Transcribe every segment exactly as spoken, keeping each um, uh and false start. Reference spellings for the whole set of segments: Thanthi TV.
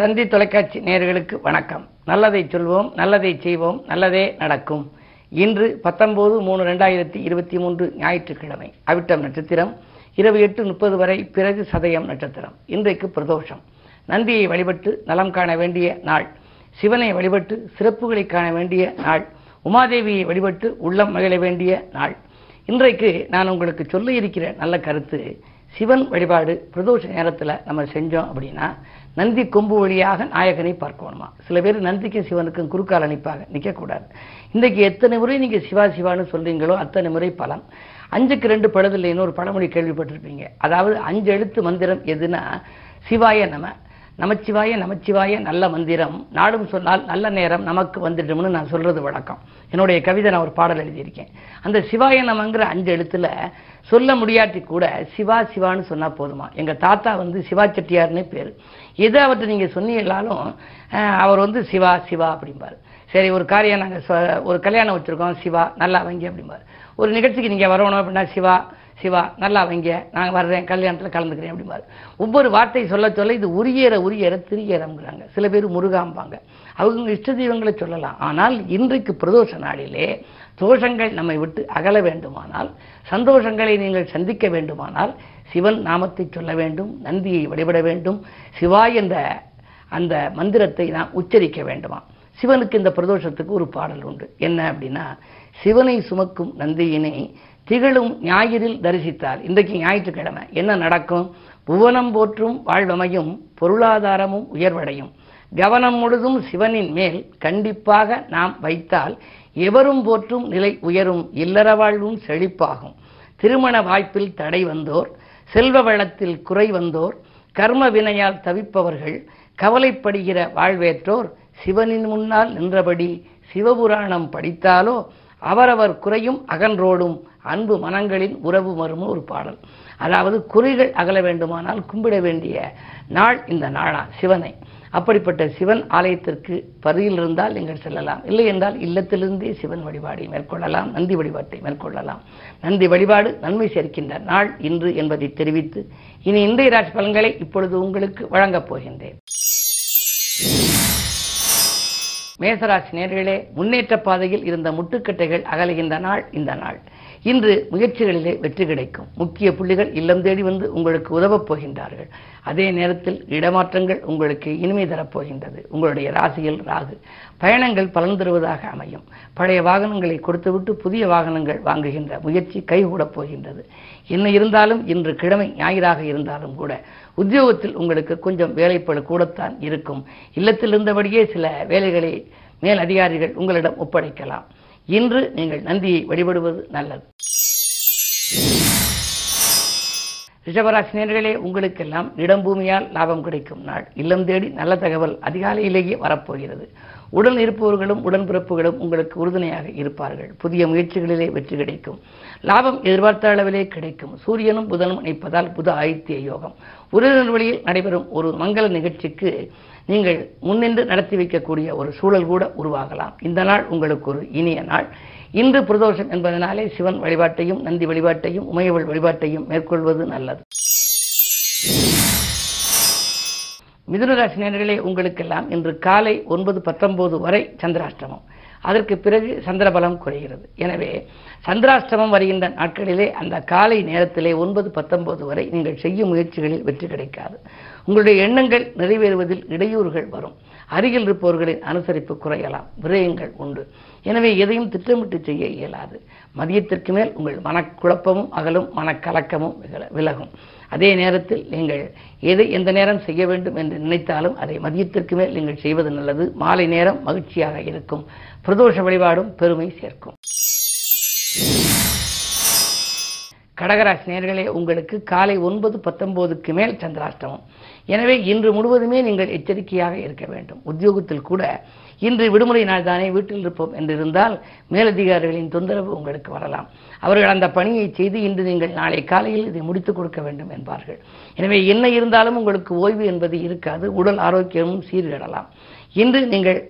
தந்தி தொலைக்காட்சி நேயர்களுக்கு வணக்கம். நல்லதை சொல்வோம், நல்லதை செய்வோம், நல்லதே நடக்கும். இன்று பத்தொன்பது மூணு ரெண்டாயிரத்தி இருபத்தி மூன்று ஞாயிற்றுக்கிழமை, அவிட்டம் நட்சத்திரம் இரவு எட்டு முப்பது வரை, பிறகு சதயம் நட்சத்திரம். இன்றைக்கு பிரதோஷம். நந்தியை வழிபட்டு நலம் காண வேண்டிய நாள், சிவனை வழிபட்டு சிறப்புகளை காண வேண்டிய நாள், உமாதேவியை வழிபட்டு உள்ளம் மகிழ வேண்டிய நாள். இன்றைக்கு நான் உங்களுக்கு சொல்ல இருக்கிற நல்ல கருத்து, சிவன் வழிபாடு பிரதோஷ நேரத்தில் நம்ம செஞ்சோம் அப்படின்னா நந்தி கொம்பு வழியாக நாயகனை பார்க்கணுமா. சில பேர் நந்திக்கும் சிவனுக்கும் குறுக்கால் அனுப்பாக நிற்கக்கூடாது. இன்றைக்கு எத்தனை முறை நீங்கள் சிவா சிவான்னு சொல்கிறீங்களோ அத்தனை முறை பலன். அஞ்சுக்கு ரெண்டு படுதில்லைன்னு ஒரு பழமொழி கேள்விப்பட்டிருப்பீங்க. அதாவது அஞ்சு எழுத்து மந்திரம் எதுனா சிவாய நம, நமச்சிவாய நமச்சிவாய நல்ல மந்திரம், நாடும் சொன்னால் நல்ல நேரம் நமக்கு வந்துடும்னு நான் சொல்கிறது வழக்கம். என்னுடைய கவிதை நான் ஒரு பாடல் எழுதியிருக்கேன். அந்த சிவாய நமங்கிற அஞ்சு எழுத்தில் சொல்ல முடியாட்டி கூட சிவா சிவான்னு சொன்னால் போதுமா. எங்கள் தாத்தா வந்து சிவா செட்டியார்னே பேர். எது அவற்றை நீங்கள் சொன்னீங்களாலும் அவர் வந்து சிவா சிவா அப்படிம்பார். சரி, ஒரு காரியம் நாங்கள் ஒரு கல்யாணம் வச்சுருக்கோம், சிவா நல்லா வைங்க அப்படிம்பார். ஒரு நிகழ்ச்சிக்கு நீங்கள் வரணும் அப்படின்னா சிவா சிவா நல்லா வைங்க, நாங்கள் வர்றேன் கல்யாணத்தில் கலந்துக்கிறேன் அப்படிம்பார். ஒவ்வொரு வார்த்தை சொல்ல சொல்ல இது உரியற உரியற திரியறங்கிறாங்க. சில பேர் முருகாம்பாங்க. அவங்க இஷ்ட தெய்வங்களை சொல்லலாம். ஆனால் இன்றைக்கு பிரதோஷ நாளிலே தோஷங்கள் நம்மை விட்டு அகல வேண்டுமானால், சந்தோஷங்களை நீங்கள் சந்திக்க வேண்டுமானால் சிவன் நாமத்தை சொல்ல வேண்டும், நந்தியை வழிபட வேண்டும், சிவாய் என்ற அந்த மந்திரத்தை நாம் உச்சரிக்க வேண்டுமா. சிவனுக்கு இந்த பிரதோஷத்துக்கு ஒரு பாடல் உண்டு. என்ன அப்படின்னா, சிவனை சுமக்கும் நந்தியினை திகழும் ஞாயிறில் தரிசித்தால், இன்றைக்கு ஞாயிற்றுக்கிழமை, என்ன நடக்கும்? புவனம் போற்றும் வாழ்வமையும் பொருளாதாரமும் உயர்வடையும். கவனம் முழுதும் சிவனின் மேல் கண்டிப்பாக நாம் வைத்தால் எவரும் போற்றும் நிலை உயரும், இல்லற வாழ்வும் செழிப்பாகும். திருமண வாய்ப்பில் தடை வந்தோர், செல்வ வளத்தில் குறை வந்தோர், கர்ம வினையால் தவிப்பவர்கள், கவலைப்படுகிற வாழ்வேற்றோர் சிவனின் முன்னால் நின்றபடி சிவபுராணம் படித்தாலோ அவரவர் குறையும் அகன்றோடும் அன்பு மனங்களின் உறவு மரும ஒரு பாடல். அதாவது குறைகள் அகல வேண்டுமானால் கும்பிட வேண்டிய நாள் இந்த நாளா சிவனை. அப்படிப்பட்ட சிவன் ஆலயத்திற்கு பருகில் இருந்தால் நீங்கள் செல்லலாம். இல்லை என்றால் இல்லத்திலிருந்தே சிவன் வழிபாடை மேற்கொள்ளலாம், நந்தி வழிபாட்டை மேற்கொள்ளலாம். நந்தி வழிபாடு நன்மை சேர்க்கின்ற நாள் இன்று என்பதை தெரிவித்து இனி இந்திய ராசி பலன்களை இப்பொழுது உங்களுக்கு வழங்கப் போகின்றேன். மேசராசி நேயர்களே, முன்னேற்ற பாதையில் இருந்த முட்டுக்கட்டைகள் அகலுகின்ற நாள் இந்த நாள். இன்று முயற்சிகளிலே வெற்றி கிடைக்கும். முக்கிய புள்ளிகள் இல்லம் தேடி வந்து உங்களுக்கு உதவப் போகின்றார்கள். அதே நேரத்தில் இடமாற்றங்கள் உங்களுக்கு இனிமை தரப்போகின்றது. உங்களுடைய ராசியில் ராகு. பயணங்கள் பலன் தருவதாக அமையும். பழைய வாகனங்களை கொடுத்துவிட்டு புதிய வாகனங்கள் வாங்குகின்ற முயற்சி கைகூடப் போகின்றது. என்ன இருந்தாலும் இன்று கிழமை ஞாயிறாக இருந்தாலும் கூட உத்தியோகத்தில் உங்களுக்கு கொஞ்சம் வேலைப்பளு கூடத்தான் இருக்கும். இல்லத்தில் இருந்தபடியே சில வேலைகளை மேல் அதிகாரிகள் உங்களிடம் ஒப்படைக்கலாம். இன்று நீங்கள் நந்தியை வழிபடுவது நல்லது. ரிஷபராசி நேயர்களே, உங்களுக்கெல்லாம் இடம் பூமியால் லாபம் கிடைக்கும் நாள். இல்லம் தேடி நல்ல தகவல் அதிகாலையிலேயே வரப்போகிறது. உடன் இருப்பவர்களும் உடன்பிறப்புகளும் உங்களுக்கு உறுதுணையாக இருப்பார்கள். புதிய முயற்சிகளிலே வெற்றி கிடைக்கும். லாபம் எதிர்பார்த்த அளவிலே கிடைக்கும். சூரியனும் புதனும் இணைப்பதால் புத ஆதித்ய யோகம். உறவினர் வழியில் நடைபெறும் ஒரு மங்கள நிகழ்ச்சிக்கு நீங்கள் முன்னின்று நடத்தி வைக்கக்கூடிய ஒரு சூழல் கூட உருவாகலாம். இந்த நாள் உங்களுக்கு ஒரு இனிய நாள். இன்று பிரதோஷம் என்பதனாலே சிவன் வழிபாட்டையும் நந்தி வழிபாட்டையும் உமையவள் வழிபாட்டையும் மேற்கொள்வது நல்லது. மிதுனராசி நேயர்களே, உங்களுக்கெல்லாம் இன்று காலை ஒன்பது பத்தொன்பது வரை சந்திராஷ்டமம். அதற்கு பிறகு சந்திரபலம் குறைகிறது. எனவே சந்திராஷ்டமம் வருகின்ற நாட்களிலே அந்த காலை நேரத்திலே ஒன்பது பத்தொன்பது வரை நீங்கள் செய்யும் முயற்சிகளில் வெற்றி கிடைக்காது. உங்களுடைய எண்ணங்கள் நிறைவேறுவதில் இடையூறுகள் வரும். அருகில் இருப்பவர்களின் அனுசரிப்பு குறையலாம். விரயங்கள் உண்டு. எனவே எதையும் திட்டமிட்டு செய்ய இயலாது. மதியத்திற்கு மேல் உங்கள் மனக்குழப்பமும் அகலும், மனக்கலக்கமும் விலகும். அதே நேரத்தில் நீங்கள் எதை எந்த நேரம் செய்ய வேண்டும் என்று நினைத்தாலும் அதை மதியத்திற்கு மேல் நீங்கள் செய்வது நல்லது. மாலை நேரம் மகிழ்ச்சியாக இருக்கும். பிரதோஷ வழிபாடும் பெருமை சேர்க்கும். கடகராசி நேயர்களே, உங்களுக்கு காலை ஒன்பது பத்தொன்பதுக்கு மேல் சந்திராஷ்டமம். எனவே இன்று முழுவதுமே நீங்கள் எச்சரிக்கையாக இருக்க வேண்டும். உத்தியோகத்தில் கூட இன்று விடுமுறை நாள் தானே, வீட்டில் இருப்போம் என்றிருந்தால் மேலதிகாரிகளின் தொந்தரவு உங்களுக்கு வரலாம். அவர்கள் அந்த பணியை செய்து இன்று நீங்கள் நாளை காலையில் இதை முடித்துக் கொடுக்க வேண்டும் என்பார்கள். எனவே என்ன இருந்தாலும் உங்களுக்கு ஓய்வு என்பது இருக்காது. உடல் ஆரோக்கியமும் சீர்கெடலாம். இன்று நீங்கள்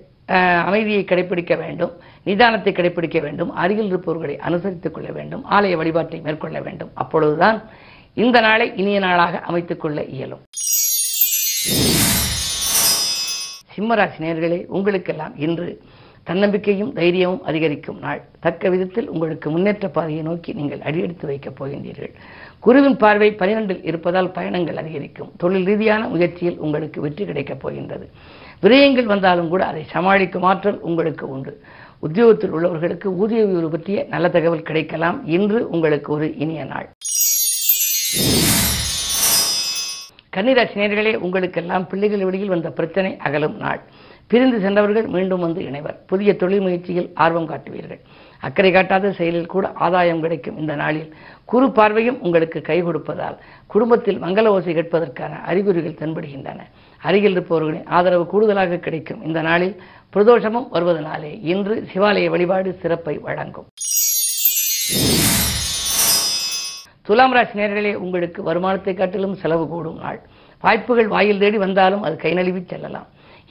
அமைதியை கடைபிடிக்க வேண்டும், நிதானத்தை கடைபிடிக்க வேண்டும், அருகில் இருப்பவர்களை அனுசரித்துக் கொள்ள வேண்டும், ஆலய வழிபாட்டை மேற்கொள்ள வேண்டும். அப்பொழுதுதான் இந்த நாளை இனிய நாளாக அமைத்துக் கொள்ள இயலும். சிம்மராசி நேயர்களே, உங்களுக்கெல்லாம் இன்று தன்னம்பிக்கையும் தைரியமும் அதிகரிக்கும் நாள். தக்க விதத்தில் உங்களுக்கு முன்னேற்ற பாதையை நோக்கி நீங்கள் அடியெடுத்து வைக்கப் போகின்றீர்கள். குருவின் பார்வை பனிரெண்டில் இருப்பதால் பயணங்கள் அதிகரிக்கும். தொழில் ரீதியான முயற்சியில் உங்களுக்கு வெற்றி கிடைக்கப் போகின்றது. விரயங்கள் வந்தாலும் கூட அதை சமாளிக்கும் ஆற்றல் உங்களுக்கு உண்டு. உத்தியோகத்தில் உள்ளவர்களுக்கு ஊதிய உயர்வு பற்றிய நல்ல தகவல் கிடைக்கலாம். இன்று உங்களுக்கு ஒரு இனிய நாள். கன்னிராசி நேயர்களே, உங்களுக்கெல்லாம் பிள்ளைகள் வெளியில் வந்த பிரச்சனை அகலும் நாள். பிரிந்து சென்றவர்கள் மீண்டும் வந்து இணைவர். புதிய தொழில் முயற்சியில் ஆர்வம் காட்டுவீர்கள். அக்கறை காட்டாத செயலில் கூட ஆதாயம் கிடைக்கும். இந்த நாளில் குரு பார்வையும் உங்களுக்கு கை கொடுப்பதால் குடும்பத்தில் மங்கள ஓசை கேட்பதற்கான அறிகுறிகள் தென்படுகின்றன. அருகில் இருப்பவர்களின் ஆதரவு கூடுதலாக கிடைக்கும். இந்த நாளில் பிரதோஷமும் வருவதனாலே இன்று சிவாலய வழிபாடு சிறப்பை வழங்கும். துலாம் ராசி நேயர்களே, உங்களுக்கு வருமானத்தை காட்டிலும் செலவு கூடும் நாள். வாய்ப்புகள் வாயில் தேடி வந்தாலும் அது கை நழுவி செல்லலாம்.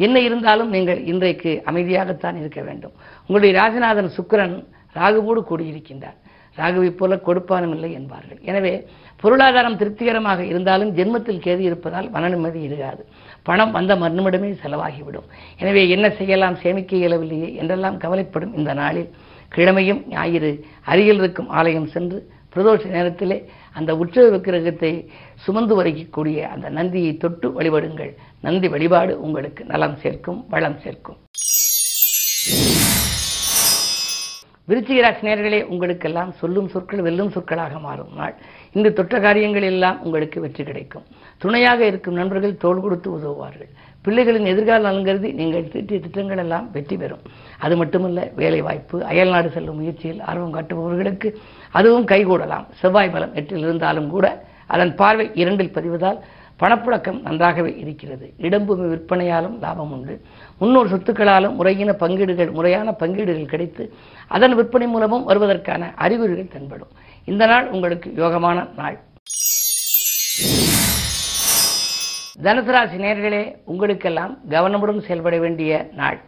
என்ன இருந்தாலும் நீங்கள் இன்றைக்கு அமைதியாகத்தான் இருக்க வேண்டும். உங்களுடைய ராசிநாதன் சுக்கிரன் ராகுவோடு கூடியிருக்கின்றார். ராகுவை போல கொடுப்பானும் இல்லை என்பார்கள். எனவே பொருளாதாரம் திருப்திகரமாக இருந்தாலும் ஜென்மத்தில் கேது இருப்பதால் மன நிம்மதி இருக்காது. பணம் வந்த மறுநிமிடமே செலவாகிவிடும். எனவே என்ன செய்யலாம், சேமிக்க இயலவில்லையே என்றெல்லாம் கவலைப்படும் இந்த நாளில் கிழமையும் ஞாயிறு அருகில் இருக்கும் ஆலயம் சென்று பிரதோஷ நேரத்திலே அந்த உற்சவ விக்கிரகத்தை சுமந்து வரைக்கக்கூடிய அந்த நந்தியை தொட்டு வழிபடுங்கள். நந்தி வழிபாடு உங்களுக்கு நலம் சேர்க்கும், வளம் சேர்க்கும். விருச்சிக ராசி நேயர்களே, உங்களுக்கெல்லாம் சொல்லும் சொற்கள் வெல்லும் சொற்களாக மாறும் நாள். இந்த தொற்ற காரியங்கள் எல்லாம் உங்களுக்கு வெற்றி கிடைக்கும். துணையாக இருக்கும் நண்பர்கள் தோள் கொடுத்து உதவுவார்கள். பிள்ளைகளின் எதிர்கால நலன் கருதி நீங்கள் தீட்டிய திட்டங்கள் எல்லாம் வெற்றி பெறும். அது மட்டுமல்ல, வேலை வாய்ப்பு, அயல்நாடு செல்லும் முயற்சியில் ஆர்வம் காட்டுபவர்களுக்கு அதுவும் கைகூடலாம். செவ்வாய் பலம் எட்டில் இருந்தாலும் கூட அதன் பார்வை இரண்டில் பதிவதால் பணப்புழக்கம் நன்றாகவே இருக்கிறது. இடம்பூமி விற்பனையாலும் லாபம் உண்டு. முன்னோர் சொத்துக்களாலும் முறையின பங்கீடுகள் முறையான பங்கீடுகள் கிடைத்து அதன் விற்பனை மூலமும் வருவதற்கான அறிகுறிகள் தென்படும். இந்த நாள் உங்களுக்கு யோகமான நாள். தனுசு ராசி நேயர்களே, உங்களுக்கெல்லாம் கவனமுடன் செயல்பட வேண்டிய நாள்.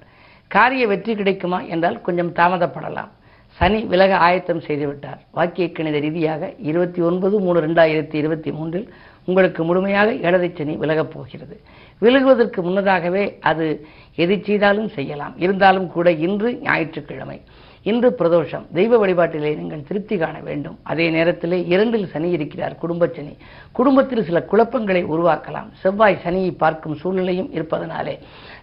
காரிய வெற்றி கிடைக்குமா என்றால் கொஞ்சம் தாமதப்படலாம். சனி விலக ஆயத்தம் செய்துவிட்டார். வாக்கிய கணித ரீதியாக இருபத்தி ஒன்பது மூணு ரெண்டாயிரத்தி இருபத்தி மூன்றில் உங்களுக்கு முழுமையாக இடதை சனி விலகப் போகிறது. விலகுவதற்கு முன்னதாகவே அது எதை செய்தாலும் செய்யலாம். இருந்தாலும் கூட இன்று ஞாயிற்றுக்கிழமை, இன்று பிரதோஷம். தெய்வ வழிபாட்டிலே நீங்கள் திருப்தி காண வேண்டும். அதே நேரத்திலே இரண்டில் சனி இருக்கிறார், குடும்ப சனி. குடும்பத்தில் சில குழப்பங்களை உருவாக்கலாம். செவ்வாய் சனியை பார்க்கும் சூழ்நிலையும் இருப்பதனாலே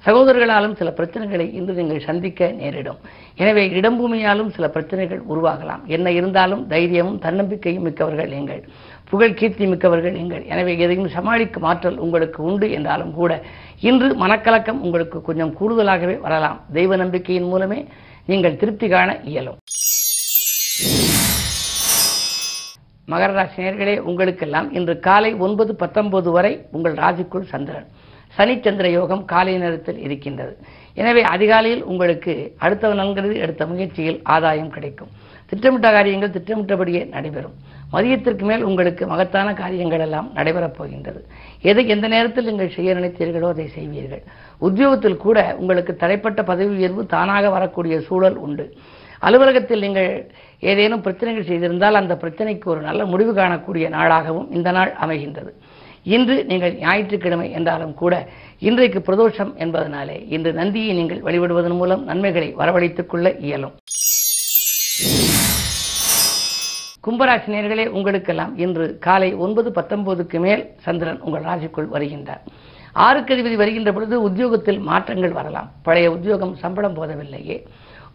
சகோதரர்களாலும் சில பிரச்சனைகளை இன்று நீங்கள் சந்திக்க நேரிடும். எனவே இடம்பூமியாலும் சில பிரச்சனைகள் உருவாகலாம். என்ன இருந்தாலும் தைரியமும் தன்னம்பிக்கையும் மிக்கவர்கள் நீங்கள், புகழ் கீர்த்தி மிக்கவர்கள் நீங்கள். எனவே எதையும் சமாளிக்கும் ஆற்றல் உங்களுக்கு உண்டு. என்றாலும் கூட இன்று மனக்கலக்கம் உங்களுக்கு கொஞ்சம் கூடுதலாகவே வரலாம். தெய்வ நம்பிக்கையின் மூலமே நீங்கள் திருப்தி காண இயலும். மகர ராசி நேயர்களே, உங்களுக்கெல்லாம் இன்று காலை ஒன்பது பத்தொன்பது வரை உங்கள் ராசிக்குள் சந்திரன் சனிச்சந்திர யோகம் காலை நேரத்தில் இருக்கின்றது. எனவே அதிகாலையில் உங்களுக்கு அடுத்தவன் நன்கிறது எடுத்த முயற்சியில் ஆதாயம் கிடைக்கும். திட்டமிட்ட காரியங்கள் திட்டமிட்டபடியே நடைபெறும். மதியத்திற்கு மேல் உங்களுக்கு மகத்தான காரியங்கள் எல்லாம் நடைபெறப் போகின்றது. எது எந்த நேரத்தில் நீங்கள் செய்ய நினைத்தீர்களோ அதை செய்வீர்கள். உத்தியோகத்தில் கூட உங்களுக்கு தடைப்பட்ட பதவி உயர்வு தானாக வரக்கூடிய சூழல் உண்டு. அலுவலகத்தில் நீங்கள் ஏதேனும் பிரச்சனைகள் செய்திருந்தால் அந்த பிரச்சனைக்கு ஒரு நல்ல முடிவு காணக்கூடிய நாளாகவும் இந்த நாள் அமைகின்றது. இன்று நீங்கள் ஞாயிற்றுக்கிழமை என்றாலும் கூட இன்றைக்கு பிரதோஷம் என்பதனாலே இன்று நந்தியை நீங்கள் வழிபடுவதன் மூலம் நன்மைகளை வரவழைத்துக் கொள்ள இயலும். கும்பராசி நேயர்களே, உங்களுக்கெல்லாம் இன்று காலை ஒன்பது பத்தொன்பதுக்கு மேல் சந்திரன் உங்கள் ராசிக்குள் வருகின்றார். ஆறுக்கு அதிபதி வருகின்ற பொழுது உத்தியோகத்தில் மாற்றங்கள் வரலாம். பழைய உத்தியோகம் சம்பளம் போதவில்லையே,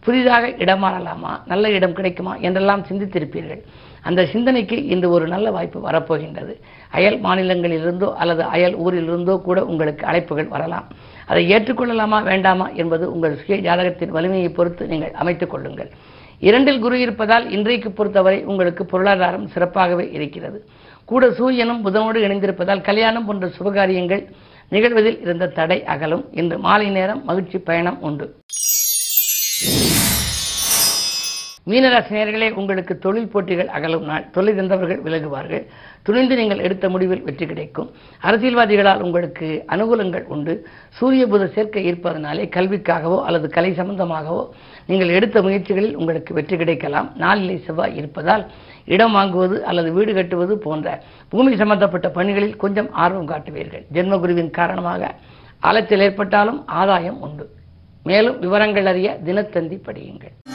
புதிதாக இடமாறலாமா, நல்ல இடம் கிடைக்குமா என்றெல்லாம் சிந்தித்திருப்பீர்கள். அந்த சிந்தனைக்கு இன்று ஒரு நல்ல வாய்ப்பு வரப்போகின்றது. அயல் மாநிலங்களிலிருந்தோ அல்லது அயல் ஊரிலிருந்தோ கூட உங்களுக்கு அழைப்புகள் வரலாம். அதை ஏற்றுக்கொள்ளலாமா வேண்டாமா என்பது உங்கள் சுய ஜாதகத்தின் வலிமையை பொறுத்து நீங்கள் அமைத்துக் கொள்ளுங்கள். இரண்டில் குரு இருப்பதால் இன்றைக்கு பொறுத்தவரை உங்களுக்கு பொருளாதாரம் சிறப்பாகவே இருக்கிறது. கூட சூரியனும் புதனோடு இணைந்திருப்பதால் கல்யாணம் போன்ற சுபகாரியங்கள் நிகழ்வதில் இருந்த தடை அகலும். இன்று மாலை நேரம் மகிழ்ச்சி பயணம் உண்டு. மீனராசி நேயர்களே, உங்களுக்கு தொழில் போட்டிகள் அகலும் நாள். தொழில் இருந்தவர்கள் விலகுவார்கள். துணிந்து நீங்கள் எடுத்த முடிவில் வெற்றி கிடைக்கும். அரசியல்வாதிகளால் உங்களுக்கு அனுகூலங்கள் உண்டு. சூரிய புத சேர்க்கை இருப்பதனாலே கல்விக்காகவோ அல்லது கலை சம்பந்தமாகவோ நீங்கள் எடுத்த முயற்சிகளில் உங்களுக்கு வெற்றி கிடைக்கலாம். நாளிலே செவ்வாய் இருப்பதால் இடம் வாங்குவது அல்லது வீடு கட்டுவது போன்ற பூமி சம்பந்தப்பட்ட பணிகளில் கொஞ்சம் ஆர்வம் காட்டுவீர்கள். ஜென்மகுருவின் காரணமாக அலைச்சல் ஏற்பட்டாலும் ஆதாயம் உண்டு. மேலும் விவரங்கள் அறிய தினத்தந்தி படியுங்கள்.